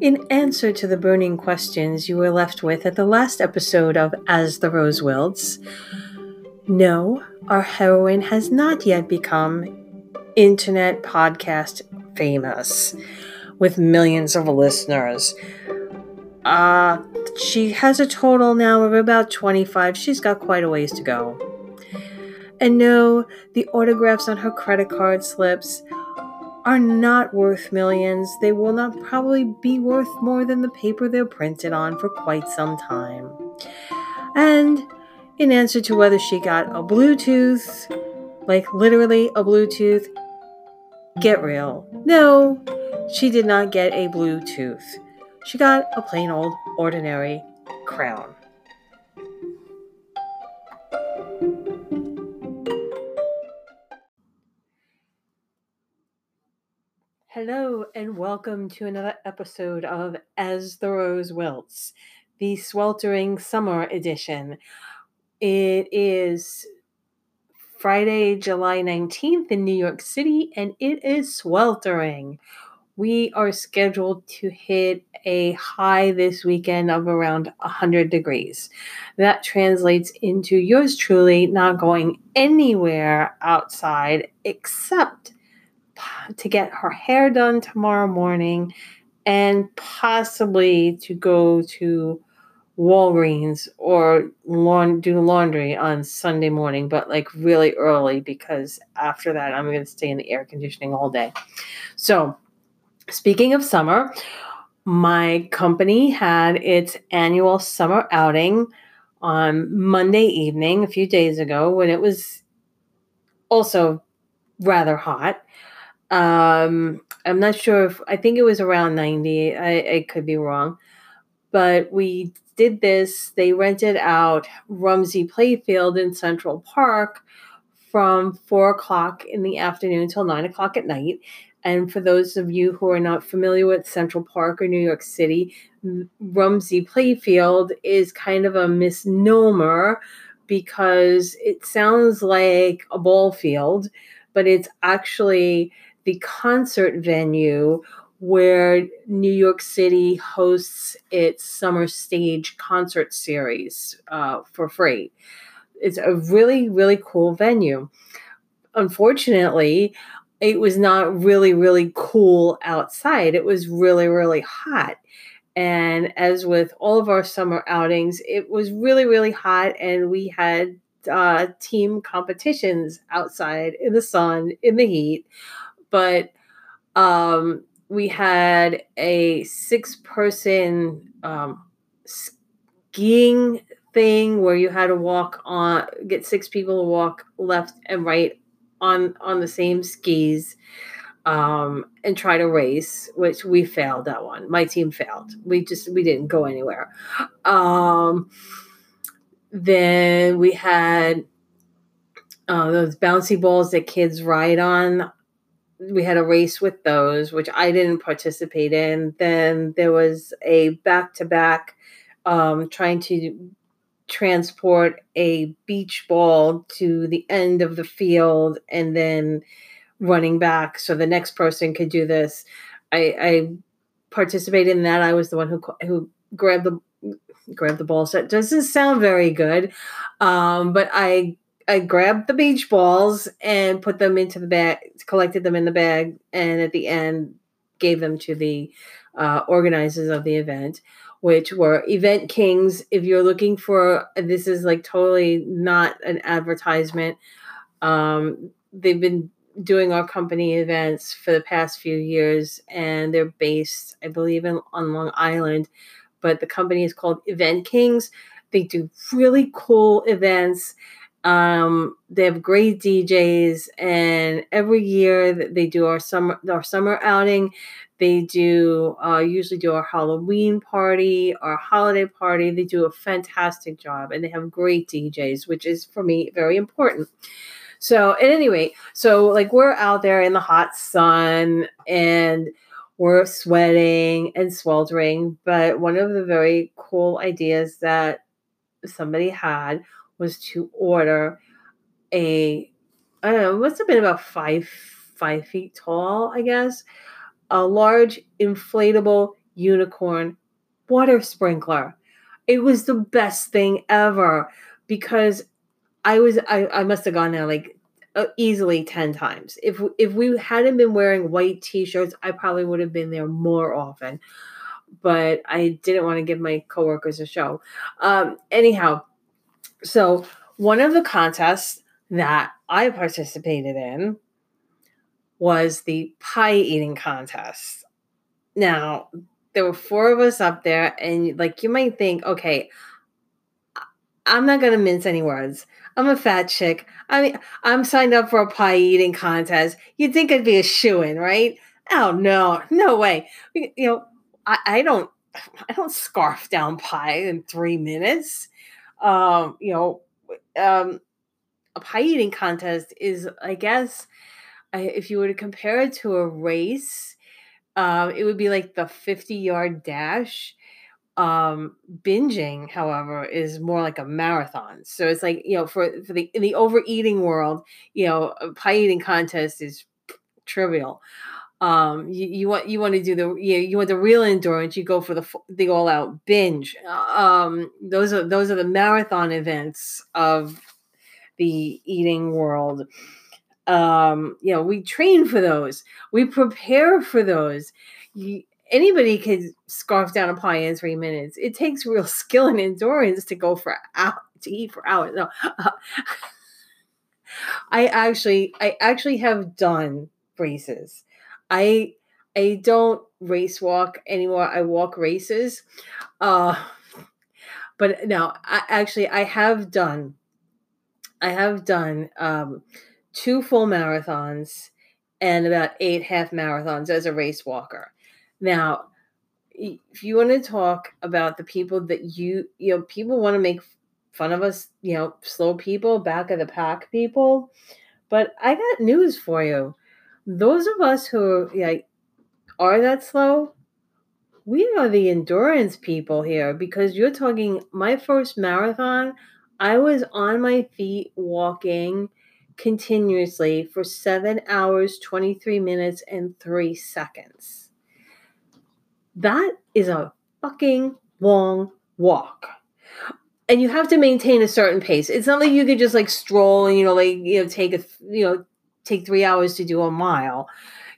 in answer to the burning questions you were left with at the last episode of As the Rose Wilts, no, our heroine has not yet become internet podcast famous with millions of listeners. She has a total now of about 25. She's got quite a ways to go. And no, the autographs on her credit card slips are not worth millions. They will not probably be worth more than the paper they're printed on for quite some time. And in answer to whether she got a Bluetooth, like literally a Bluetooth, get real. No, she did not get a Bluetooth. She got a plain old ordinary crown. Hello and welcome to another episode of As the Rose Wilts, the sweltering summer edition. It is Friday, July 19th in New York City, and it is sweltering. We are scheduled to hit a high this weekend of around 100 degrees. That translates into yours truly not going anywhere outside except to get her hair done tomorrow morning and possibly to go to Walgreens or do laundry on Sunday morning, but like really early because after that I'm going to stay in the air conditioning all day. So speaking of summer, my company had its annual summer outing on Monday evening a few days ago when it was also rather hot. I'm not sure if, I think it was around 90. I could be wrong, but we did this. They rented out Rumsey Playfield in Central Park from 4 o'clock in the afternoon till 9 o'clock at night. And for those of you who are not familiar with Central Park or New York City, Rumsey Playfield is kind of a misnomer because it sounds like a ball field, but it's actually the concert venue where New York City hosts its Summer Stage concert series for free. It's a really, really cool venue. Unfortunately, it was not really, really cool outside. It was really, really hot. And as with all of our summer outings, it was really, really hot. And we had team competitions outside in the sun, in the heat. But we had a 6-person skiing thing where you had to walk on, get 6 people to walk left and right on the same skis and try to race, which we failed that one. My team failed. We didn't go anywhere. Then we had those bouncy balls that kids ride on. We had a race with those, which I didn't participate in. Then there was a back-to-back trying to transport a beach ball to the end of the field and then running back so the next person could do this. I participated in that. I was the one who grabbed the ball. So it doesn't sound very good, but I grabbed the beach balls and put them into the bag, collected them in the bag, and at the end gave them to the organizers of the event, which were Event Kings. If you're looking for, this is like totally not an advertisement. They've been doing our company events for the past few years, and they're based, I believe, on Long Island. But the company is called Event Kings. They do really cool events. They have great DJs, and every year they do our summer outing. They do usually do our Halloween party, our holiday party. They do a fantastic job, and they have great DJs, which is for me very important. So, at any rate, so like we're out there in the hot sun and we're sweating and sweltering. But one of the very cool ideas that somebody had was to order I don't know, it must have been about five feet tall, I guess, a large inflatable unicorn water sprinkler. It was the best thing ever because I must have gone there like easily 10 times. If we hadn't been wearing white t-shirts, I probably would have been there more often. But I didn't want to give my coworkers a show. Anyhow, so one of the contests that I participated in was the pie eating contest. Now, there were four of us up there, and like you might think, okay, I'm not going to mince any words. I'm a fat chick. I mean, I'm signed up for a pie eating contest. You'd think I'd be a shoo-in, right? Oh, no. No way. You know, I don't scarf down pie in 3 minutes. A pie eating contest is, I guess, if you were to compare it to a race, it would be like the 50-yard dash. Binging, however, is more like a marathon. So it's like, you know, in the overeating world, you know, a pie eating contest is trivial. You want the real endurance. You go for the all out binge. Those are the marathon events of the eating world. We train for those. We prepare for those. Anybody can scarf down a pie in 3 minutes. It takes real skill and endurance to go for hours, to eat for hours. No, I actually have done races. I don't race walk anymore. I walk races, but no, I have done 2 full marathons and about 8 half marathons as a race walker. Now, if you want to talk about the people that people want to make fun of us, you know, slow people, back of the pack people, but I got news for you. Those of us who are that slow, we are the endurance people here, because you're talking my first marathon, I was on my feet walking continuously for 7 hours, 23 minutes, and 3 seconds. That is a fucking long walk. And you have to maintain a certain pace. It's not like you could just stroll and, take 3 hours to do a mile.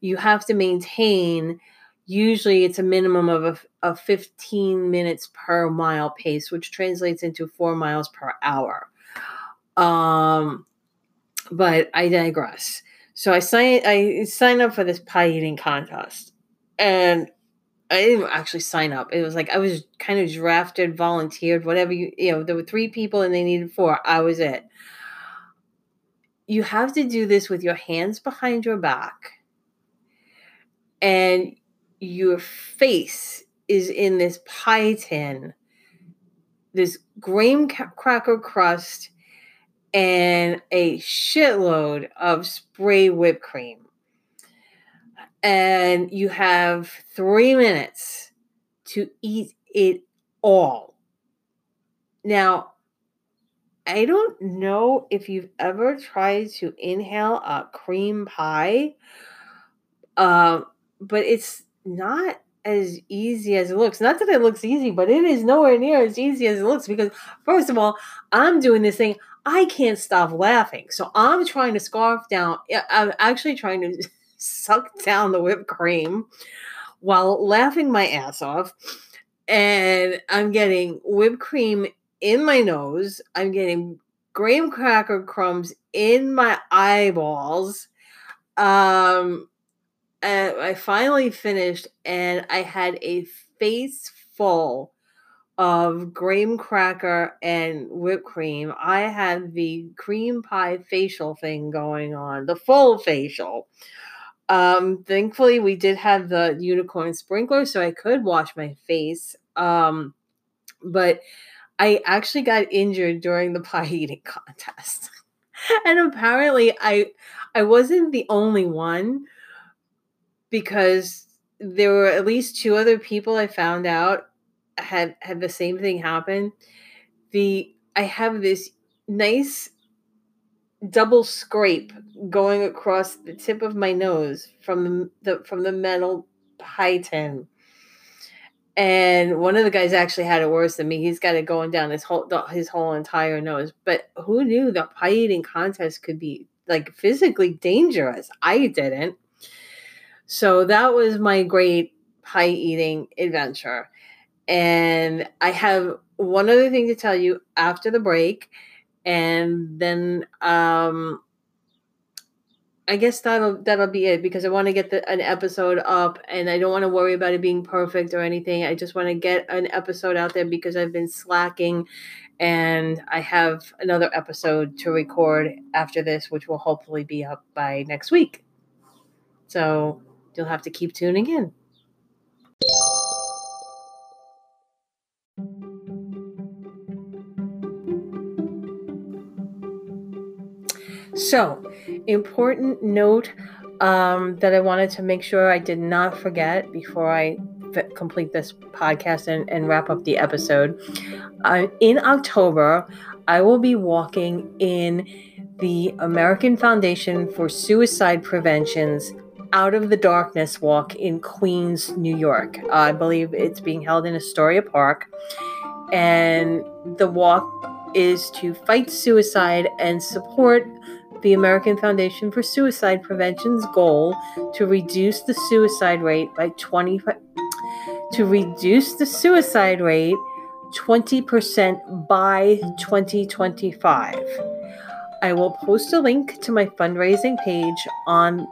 You have to maintain, usually it's a minimum of a 15 minutes per mile pace, which translates into 4 miles per hour. But I digress. So I signed up for this pie eating contest, and I didn't actually sign up. It was like I was kind of drafted, volunteered, whatever. There were 3 people and they needed 4. I was it. You have to do this with your hands behind your back, and your face is in this pie tin, this graham cracker crust, and a shitload of spray whipped cream. And you have 3 minutes to eat it all. Now, I don't know if you've ever tried to inhale a cream pie, but it's not as easy as it looks. Not that it looks easy, but it is nowhere near as easy as it looks, because first of all, I'm doing this thing. I can't stop laughing. So I'm trying to scarf down. I'm actually trying to suck down the whipped cream while laughing my ass off, and I'm getting whipped cream in my nose. I'm getting graham cracker crumbs in my eyeballs. And I finally finished, and I had a face full of graham cracker and whipped cream. I had the cream pie facial thing going on, the full facial. Thankfully we did have the unicorn sprinkler, so I could wash my face. But I actually got injured during the pie eating contest. And apparently I wasn't the only one, because there were at least 2 other people I found out had the same thing happen. I have this nice double scrape going across the tip of my nose from the metal pie tin, And one of the guys actually had it worse than me. He's got it going down his whole entire nose. But who knew the pie eating contest could be like physically dangerous? I didn't. So that was my great pie eating adventure. And I have one other thing to tell you after the break. And then I guess that'll be it, because I want to get an episode up, and I don't want to worry about it being perfect or anything. I just want to get an episode out there because I've been slacking, and I have another episode to record after this, which will hopefully be up by next week. So you'll have to keep tuning in. So, important note that I wanted to make sure I did not forget before I complete this podcast and wrap up the episode. In October, I will be walking in the American Foundation for Suicide Prevention's Out of the Darkness Walk in Queens, New York. I believe it's being held in Astoria Park. And the walk is to fight suicide and support the American Foundation for Suicide Prevention's goal to reduce the suicide rate 20% by 2025. I will post a link to my fundraising page on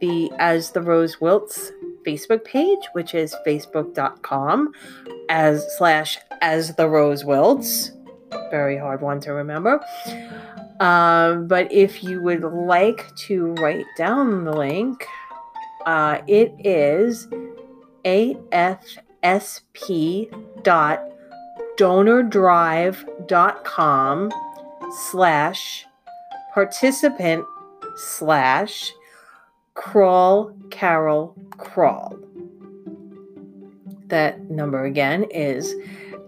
the As the Rose Wilts Facebook page, which is facebook.com/As the Rose Wilts. Very hard one to remember. But if you would like to write down the link, it is afsp.donordrive.com/participant/crawl carol crawl. That number again is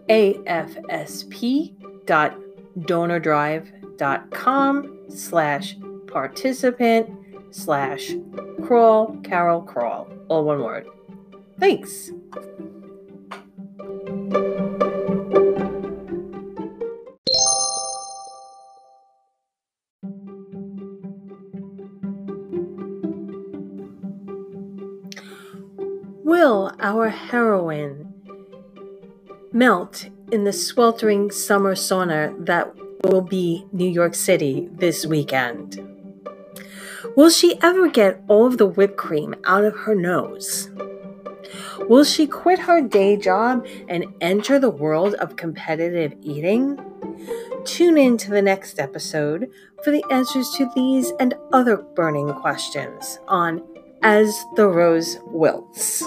afsp.donorDrive.com/participant/crawl carol crawl, all one word. Thanks. Will our heroine melt in the sweltering summer sauna that will be New York City this weekend? Will she ever get all of the whipped cream out of her nose? Will she quit her day job and enter the world of competitive eating? Tune in to the next episode for the answers to these and other burning questions on As the Rose Wilts.